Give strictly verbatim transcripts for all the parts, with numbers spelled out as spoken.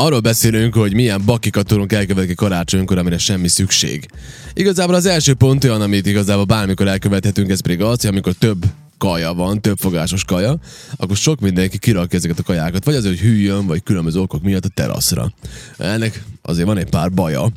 Arról beszélünk, hogy milyen bakikat tudunk elkövetni karácsonykor, amire semmi szükség. Igazából az első pont olyan, amit igazából bármikor elkövethetünk, ez pedig az, hogy amikor több kaja van, több fogásos kaja, akkor sok mindenki kirakja ezeket a kajákat, vagy az, hogy hűljön, vagy különböző okok miatt a teraszra. Ennek azért van egy pár baja.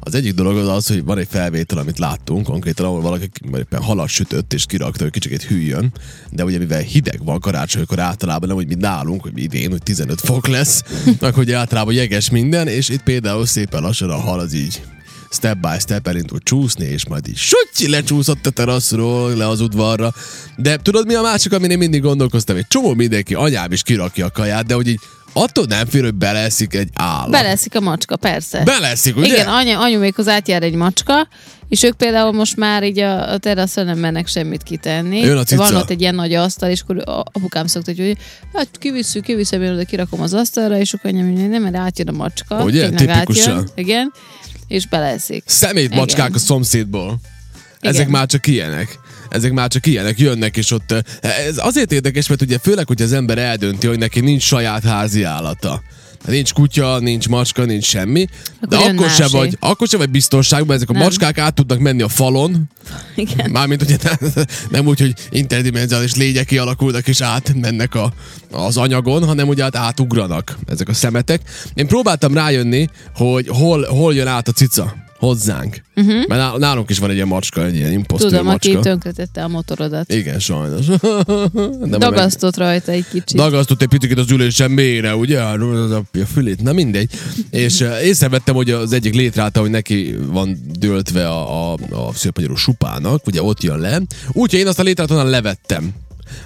Az egyik dolog az az, hogy van egy felvétel, amit láttunk, konkrétan ahol valaki éppen halat sütött és kirakta, hogy kicsit hűljön, de ugye mivel hideg van karácsonykor általában, nem úgy, mint nálunk, hogy idén, hogy tizenöt fok lesz, akkor ugye általában jeges minden, és itt például szépen lassan a hal az így step by step elindult csúszni, és majd így sütyi lecsúszott a teraszról le az udvarra. De tudod mi a másik, amin én mindig gondolkoztam? Egy csomó mindenki, anyám is kirakja a kaját, de hogy így attól nem fél, hogy beleszik egy állat. Beleszik a macska, persze. Beleszik, ugye? Igen, anya, anyumékhoz átjár egy macska, és ők például most már így a, a teraszon nem mennek semmit kitenni. Van ott egy ilyen nagy asztal, és akkor apukám szokta, hogy hát kivisszük, kiviszem, én oda kirakom az asztalra, és akkor anyám, hogy nem, mert átjön a macska. Ugye? Tipikusan. Átjön, igen, és beleszik. Szemét macskák a szomszédból. Igen. Ezek már csak ilyenek. Ezek már csak ilyenek, jönnek, és ott... Ez azért érdekes, mert ugye főleg, hogy az ember eldönti, hogy neki nincs saját házi állata. Nincs kutya, nincs macska, nincs semmi. Akkor de akkor sem, vagy, akkor sem vagy biztonságban, ezek a nem. macskák át tudnak menni a falon. Igen. Mármint ugye nem, nem úgy, hogy interdimenziális lények kialakulnak és átmennek a, az anyagon, hanem ugye át átugranak ezek a szemetek. Én próbáltam rájönni, hogy hol, hol jön át a cica hozzánk. Uh-huh. Mert nálunk is van egy ilyen macska, egy ilyen imposztőr macska. Tudom, aki tönkretette a motorodat. Igen, sajnos. Dagasztott rajta egy kicsit. Dagasztott egy picit az ülésen mélyre, ugye? A fülét, na mindegy. És észrevettem, hogy az egyik létráta, hogy neki van döltve a, a, a szőrpagyarú supának, ugye ott jön le. Úgyhogy én azt a létráton levettem.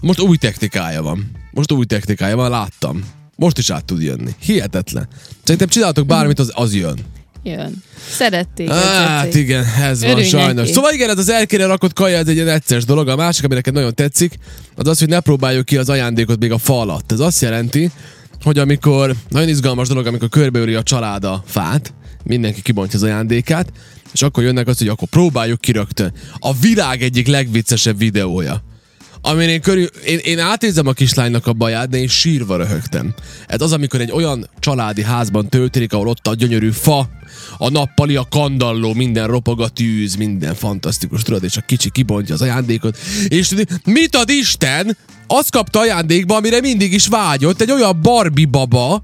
Most új technikája van. Most új technikája van, láttam. Most is át tud jönni. Hihetetlen. Szerintem csináltok bármit, az, az jön. Jön. Szerették. Hát igen, ez van sajnos. Neki. Szóval igen, ez az elkére rakott kaja, ez egy ilyen egyszeres dolog. A másik, ami neked nagyon tetszik, az az, hogy ne próbáljuk ki az ajándékot még a fa alatt. Ez azt jelenti, hogy amikor, nagyon izgalmas dolog, amikor körbeöri a család a fát, mindenki kibontja az ajándékát, és akkor jönnek az, hogy akkor próbáljuk ki rögtön. A világ egyik legviccesebb videója. Amin én körül, én, én átérzem a kislánynak a baját, de én sírva röhögtem. Ez az, amikor egy olyan családi házban történik, ahol ott a gyönyörű fa, a nappali, a kandalló, minden ropog a tűz, minden fantasztikus, tudod, és a kicsi kibontja az ajándékot, és mit ad Isten? Azt kapta ajándékba, amire mindig is vágyott, egy olyan Barbie baba,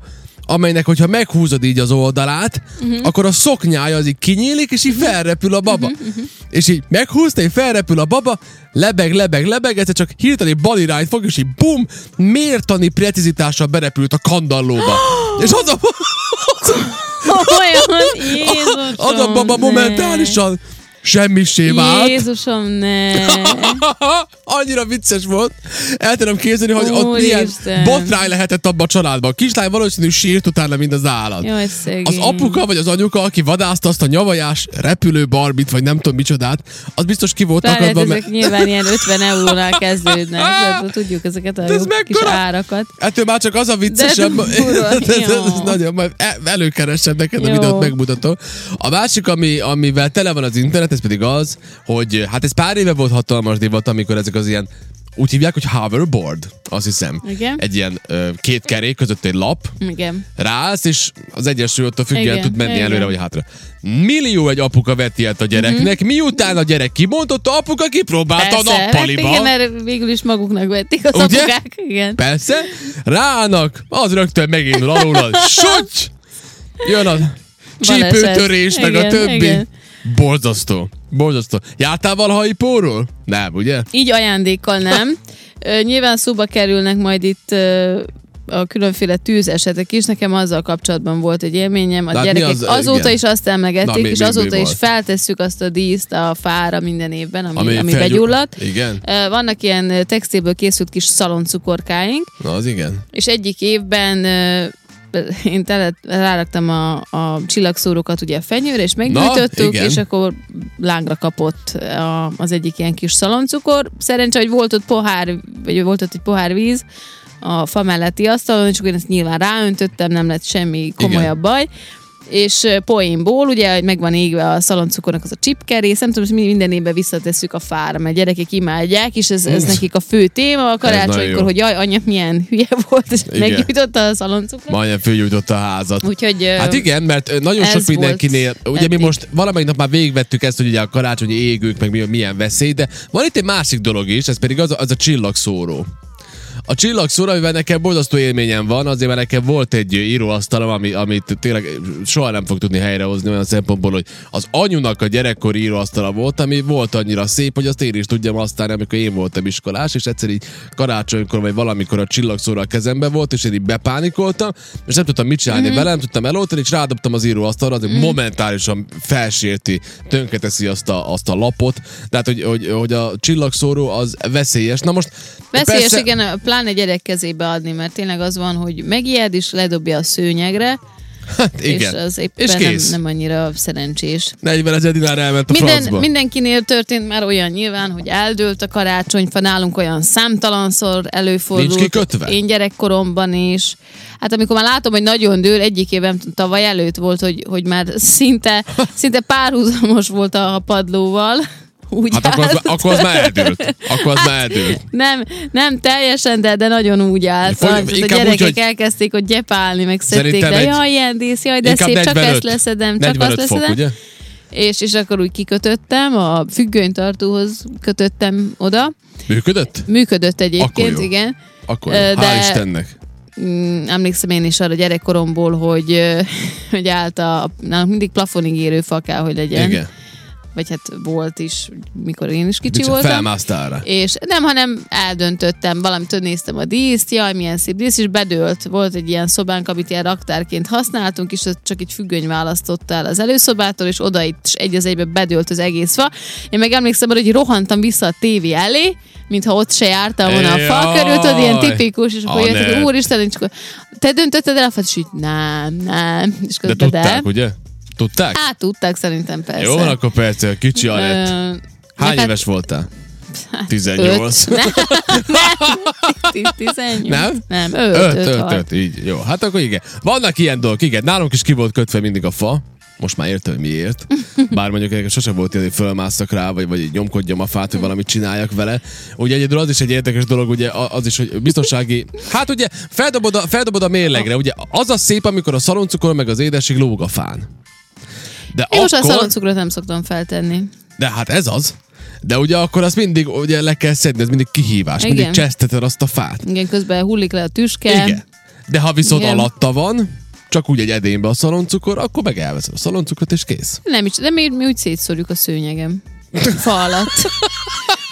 amelynek, hogyha meghúzod így az oldalát, uh-huh. akkor a szoknyája az így kinyílik, és így felrepül a baba. Uh-huh. Uh-huh. És így meghúzta, így felrepül a baba, lebeg, lebeg, lebeg, egyszer csak hirtelen egy bal irányt fog, és így bum, mértani precizitással berepült a kandallóba. Oh! És az a... Olyan, Jézusom, az a baba momentálisan semmisé vált. Jézusom, ne! Annyira vicces volt. El tudom képzelni, hogy Úr ott milyen botrány lehetett abban a családban. A kislány valószínű sírt utána, mint az állat. Jaj, az apuka vagy az anyuka, aki vadázta azt a nyavajás repülő barbit, vagy nem tudom micsodát, az biztos ki volt akadva. Ezek mert... nyilván ilyen ötven eurónál kezdődnek. Tehát tudjuk ezeket a ez mekkora... kis árakat. Ettől már csak az a viccesebb. Nagyon, majd előkeresem neked a videót, megmutatom. A másik, ami, amivel tele van az internet, ez pedig az, hogy hát ez pár éve volt hatalmas divat, amikor ezek az ilyen, úgy hívják, hogy hoverboard, azt hiszem. Igen. Egy ilyen ö, két kerék között egy lap, igen. ráállsz, és az egyensúlyodtól függően tud menni igen. előre vagy hátra. Millió egy apuka veti a gyereknek, mm-hmm. miután a gyerek kibontotta, apuka kipróbálta persze. a nappaliba. Hát igen, mert végül is maguknak vették az ugye? Apukák. Igen. Persze. Ráállnak, az rögtön megindul alulad. Sucs! Jön a csípőtörés, meg igen, a többi. Igen. Borzasztó. Borzasztó. Jártál valaha ipóról? Nem, ugye? Így ajándékkal nem. Ö, nyilván szóba kerülnek majd itt ö, a különféle tűzesetek is. Nekem azzal kapcsolatban volt egy élményem. A Lát, gyerekek az, azóta igen. is azt emlegették, na, mi, és mi, azóta mi is volt? Feltesszük azt a díszt a fára minden évben, ami, ami, ami begyulladt. Igen. Ö, vannak ilyen textilből készült kis szaloncukorkáink. Na, az igen. És egyik évben... Ö, én tele, ráraktam a, a csillagszórókat ugye a fenyőre, és meggyűjtöttük, és akkor lángra kapott a, az egyik ilyen kis szaloncukor. Szerencsé, hogy volt ott pohár, vagy volt ott egy pohár víz a fa melletti asztalon, és akkor én ezt nyilván ráöntöttem, nem lett semmi komolyabb igen. baj. és poénból, ugye megvan égve a szaloncukornak az a csipkerész, nem tudom, hogy minden évben visszatesszük a fára, mert gyerekek imádják, és ez, ez nekik a fő téma a karácsonykor, hogy jaj, anya milyen hülye volt, és meggyújtotta a szaloncukrot. Majdnem fölgyújtott a házat. Úgyhogy, hát igen, mert nagyon sok mindenkinél, ugye eddig. Mi most valamelyik nap már végigvettük ezt, hogy ugye a karácsonyi égők, meg milyen veszély, de van itt egy másik dolog is, ez pedig az a, az a csillagszóró. A csillagszóra, amivel nekem borzasztó élményem van, azért mert nekem volt egy íróasztalom, ami, amit tényleg soha nem fog tudni helyrehozni olyan szempontból, hogy az anyunak a gyerekkori íróasztala volt, ami volt annyira szép, hogy azt én is tudjam aztán, amikor én voltam iskolás, és egyszer így karácsonykor vagy valamikor a csillagszóra a kezembe volt, és én így bepánikoltam, és nem tudtam mit csinálni mm-hmm. vele, nem tudtam eloltani, és rádobtam az íróasztalra, azért mm-hmm. momentálisan felsérti, tönkreteszi azt a, azt a lapot. Tehát, hogy, hogy, hogy a csillagszóró az veszélyes. Na most. Veszélyes, persze, igen, a plá- pláne gyerek kezébe adni, mert tényleg az van, hogy megijed és ledobja a szőnyegre. Hát igen. És az éppen és kész. Nem, nem annyira szerencsés. negyven ezer dinár elment a Minden, francba. Mindenkinél történt már olyan nyilván, hogy eldőlt a karácsonyfa, nálunk olyan számtalanszor előfordult. Nincs kikötve? Én gyerekkoromban is. Hát amikor már látom, hogy nagyon dől, egyik évben tavaly előtt volt, hogy, hogy már szinte, szinte párhuzamos volt a padlóval. Úgy hát akkor az, akkor az már eldőlt. Akkor az hát, már eldőlt. Nem, nem teljesen, de, de nagyon úgy állt. Fogy, az, a gyerekek úgy, hogy elkezdték ott gyepálni, meg szedték, de egy, jaj, ilyen dísz, jaj, de szép, negyvenöt, csak ezt leszedem, csak azt fok, leszedem. Ugye? És, és akkor úgy kikötöttem, a függönytartóhoz kötöttem oda. Működött? Működött egyébként, igen. Akkor jó, de hál' Istennek. Emlékszem én is arra gyerekkoromból, hogy, hogy állt a, nálunk mindig plafonig érő fa kell, hogy legyen. Igen. Vagy hát volt is, mikor én is kicsi Bicsak voltam. Felmásztál rá. És nem, hanem eldöntöttem valamitől, néztem a díszt, jaj, milyen szép dísz, és bedőlt. Volt egy ilyen szobánk, amit ilyen raktárként használtunk, és csak egy függöny választottál az előszobától, és oda itt egy az egybe bedőlt az egész fa. Én meg emlékszem, hogy rohantam vissza a tévé elé, mintha ott se jártam volna a fal körül, tudod, ilyen tipikus, és akkor jöttek, hogy úristen, és akkor te döntötted el a fat, és így nem, nem. És de tudták, ugye? Tudták? Á, tudták szerintem, persze. Jó, van, akkor persze, kicsi Anett. Hány éves voltál? tizennyolc. Nem, tizennyolc. Nem? Nem, öt, öt, öt, így, jó. Hát akkor igen. Vannak ilyen dolgok, igen. Nálunk is ki volt kötve mindig a fa. Most már értem, hogy miért. Bár mondjuk nekem sose volt ilyen, hogy fölmásszak rá, vagy, vagy nyomkodjam a fát, hogy valamit csináljak vele. Ugye egyedül az is egy érdekes dolog, ugye az is, hogy biztonsági... Hát ugye feldobod a, feldobod a mérlegre, ugye az a szép, amikor a szaloncukor meg az édesség lóg a fán. De én most akkor... a szaloncukrot nem szoktam feltenni. De hát ez az. De ugye akkor azt mindig ugye le kell szedni, ez mindig kihívás. Igen. Mindig cseszteted azt a fát. Igen, közben hullik le a tüske. Igen. De ha viszont igen. alatta van, csak úgy egy edénybe a szaloncukor, akkor meg elveszed a szaloncukrot, és kész. Nem is, de mi, mi úgy szétszórjuk a szőnyegem. Fa alatt.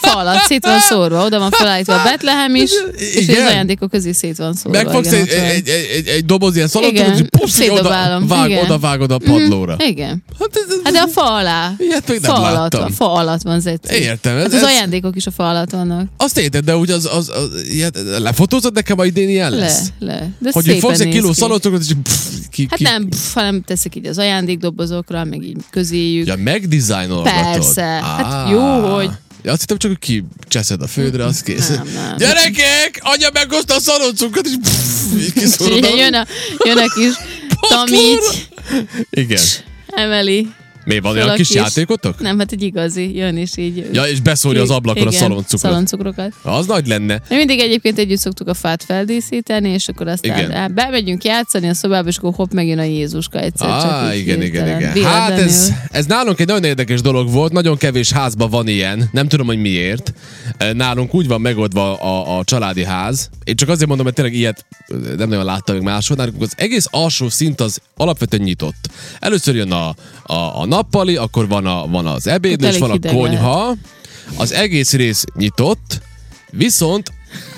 Fa alatt szét van szórva, oda van felállítva a Betlehem is, igen. és az ajándékok közé szét van szórva. Megfogsz igen, egy, egy, egy, egy doboz ilyen szaloncukor, és puszik, oda, vág, oda vágod a padlóra. Mm, igen. Hát, ez, ez, hát de a fa alá. Ilyet még nem láttam. Alatt, fa alatt van zetszik. Értem. Ez, hát az ez... ajándékok is a fa alatt vannak. Azt érted, de úgy az, az, az, az ilyet, lefotózod nekem, a idén ilyen lesz? Le, le. De hogy szépen fogsz egy kiló szaloncukrot, és pff, ki, hát ki... nem, pff, hanem teszek így az ajándékdobozokra, meg így közéjük. Ja, megdizájnolgatod. Persze. Hát jó, hogy azt hittem csak, hogy kicseszed a földre, az kész. Nem, nem. Gyerekek, anya meghozta a szaloncukrot, és pff, kiszorod. Jön a, jön a kis tamígy. Igen. Emeli. Mi, van olyan kis játékotok? Nem, hát egy igazi, jön és így. Ja, és beszórja az ablakon igen, a szaloncukrot. szaloncukrokat. Az nagy lenne. De mindig egyébként együtt szoktuk a fát feldíszíteni, és akkor aztán á, bemegyünk játszani a szobába, és akkor hopp, megjön a Jézuska egyszer á, csak. Igen, igen, igen, igen. Hát ez, ez nálunk egy nagyon érdekes dolog volt, nagyon kevés házban van ilyen, nem tudom, hogy miért. Nálunk úgy van megoldva a, a családi ház. Én csak azért mondom, mert tényleg ilyet nem nagyon láttam még máshol. Nálunk az egész alsó szint az alapvetően nyitott. Először jön a, a, a nappali, akkor van, a, van az ebéd, és van a konyha. Az egész rész nyitott, viszont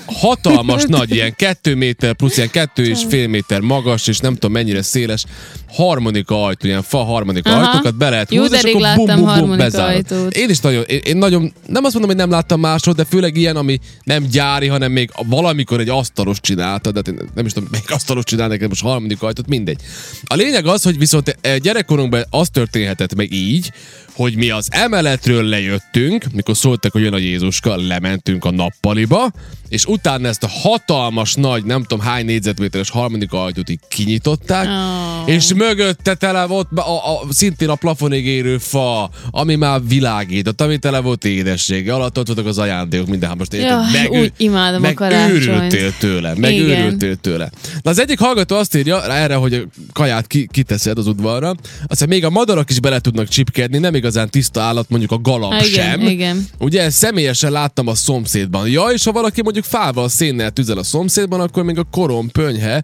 hatalmas nagy, ilyen kettő méter plusz ilyen kettő és fél méter magas, és nem tudom mennyire széles harmonika ajtó, ilyen fa harmonika aha. ajtókat be lehet húzni, és akkor bum, bum, bum, bezárod. Én is nagyon, én, én nagyon, nem azt mondom, hogy nem láttam máshol, de főleg ilyen, ami nem gyári, hanem még valamikor egy asztalos csinálta, de nem is tudom, melyik asztalos csinál nekem most harmonika ajtót, mindegy. A lényeg az, hogy viszont gyerekkorunkban az történhetett meg így, hogy mi az emeletről lejöttünk, mikor szóltak, hogy jön a Jézuska, lementünk a nappaliba, és utána ezt a hatalmas nagy, nem tudom hány négyzetméteres harmadik ajtót így kinyitották, oh. és mögötte tele volt a, a, szintén a plafonig érő fa, ami már világított, ami tele volt édessége, alatt ott voltak az ajándékok, mindenhol most ja, megő, úgy imádom meg a karácsonyt. Megőrültél tőle, megőrültél tőle. Na az egyik hallgató azt írja erre, hogy a kaját ki, kiteszed az udvarra, aztán még a madarak is bele tudnak csipkedni, nem igazán tiszta állat, mondjuk a galap igen, sem. Igen. Ugye személyesen láttam a szomszédban. Ja, és ha valaki mondjuk fával, szénnel tüzel a szomszédban, akkor még a korom pönyhe,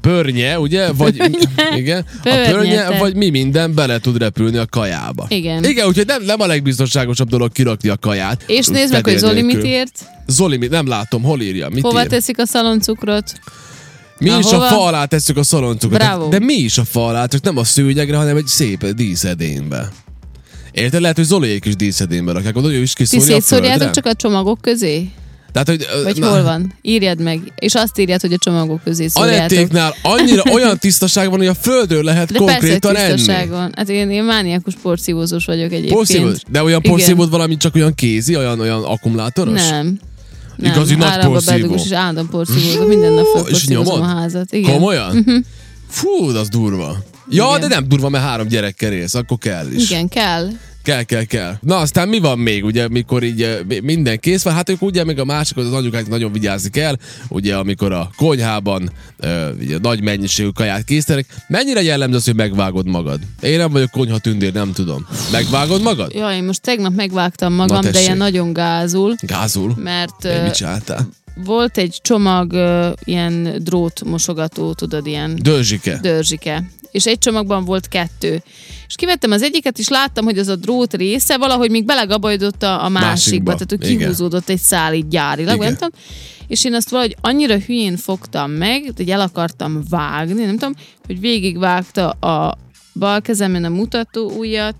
pörnye, ugye? Vagy, pörnye. Igen, pörnye, a pörnye, te. Vagy mi minden bele tud repülni a kajába. Igen. Igen, úgyhogy nem, nem a legbiztonságosabb dolog kirakni a kaját. És nézd meg, hogy Zoli mit írt. Zoli mit, nem látom, hol írja, mit Hova ír? teszik a szaloncukrot? Mi Na, is hova? a fa alá tesszük a szaloncukrot. De mi is a fa alá, csak nem a szőnyegre, hanem egy szép díszedénybe. Érted? Lehet, hogy Zoliék is díszedénybe rakják, oda ő is kiszúrja a földre. Ti szétszórjátok csak a csomagok közé? Tehát, hogy, Vagy na, hol van? Írjad meg. És azt írjad, hogy a csomagok közé szóljátok. Alettéknál annyira olyan tisztaság van, hogy a földről lehet de konkrétan enni. De tisztaság van. Hát én, én mániákus porszívózós vagyok egyébként. Porszívózós? De olyan porszívód valami csak olyan kézi, olyan, olyan akkumulátoros? Nem. Nem. Igazi nagy porszívó. És állandóan porszívózó. Minden nap porszívózom a házat. Igen. Komolyan? Uh-huh. Fú, az durva. Ja, igen. De nem durva, mert három gyerekkel élsz, akkor kell is. Igen, kell. Kell, kell, kell. Na, aztán mi van még, ugye, mikor így minden kész van? Hát ők ugye még a másik, az anyukáknak nagyon vigyázni kell, ugye, amikor a konyhában ö, ugye, nagy mennyiségű kaját készítenek. Mennyire jellemző az, hogy megvágod magad? Én nem vagyok konyha tündér, nem tudom. Megvágod magad? Jaj, én most tegnap megvágtam magam, de ilyen nagyon gázul. Gázul? Mert... Én mit csináltál? Volt egy csomag uh, ilyen drótmosogató, tudod, ilyen... Dörzsike. Dörzsike. És egy csomagban volt kettő. És kivettem az egyiket, és láttam, hogy az a drót része valahogy még belegabajodott a, a másikba. másikba. Tehát ott kihúzódott egy szál így gyárilag, nem tudom. És én azt valahogy annyira hülyén fogtam meg, hogy el akartam vágni, nem tudom, hogy végigvágta a bal kezemen a mutató ujjat,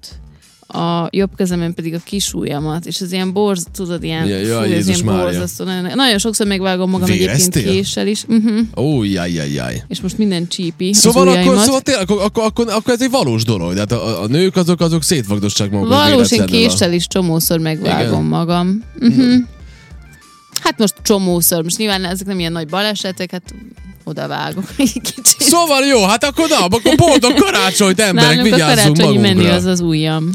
a jobb kezemen pedig a kis ujjamat, és az ilyen borz, tudod, ilyen, ja, ja, fú, Jézus ilyen borzasztó. Nagyon, nagyon sokszor megvágom magam Véreztél? egyébként késsel is. Uh-huh. Ó, jaj, jaj, jaj. És most minden csípi szóval az ujjaimat. Szóval tényleg, akkor, akkor, akkor, akkor ez egy valós dolog. Tehát a, a nők azok, azok szétvagdossák magukat. Valós, én késsel is csomószor megvágom Igen. magam. Uh-huh. Hmm. Hát most csomószor. Most nyilván ezek nem ilyen nagy balesetek, hát... Oda vágok egy kicsit. Szóval jó, hát akkor na, akkor boldog karácsonyt, emberek, vigyázzunk magunkra. Nálunk a karácsonyi menü az az ujjam.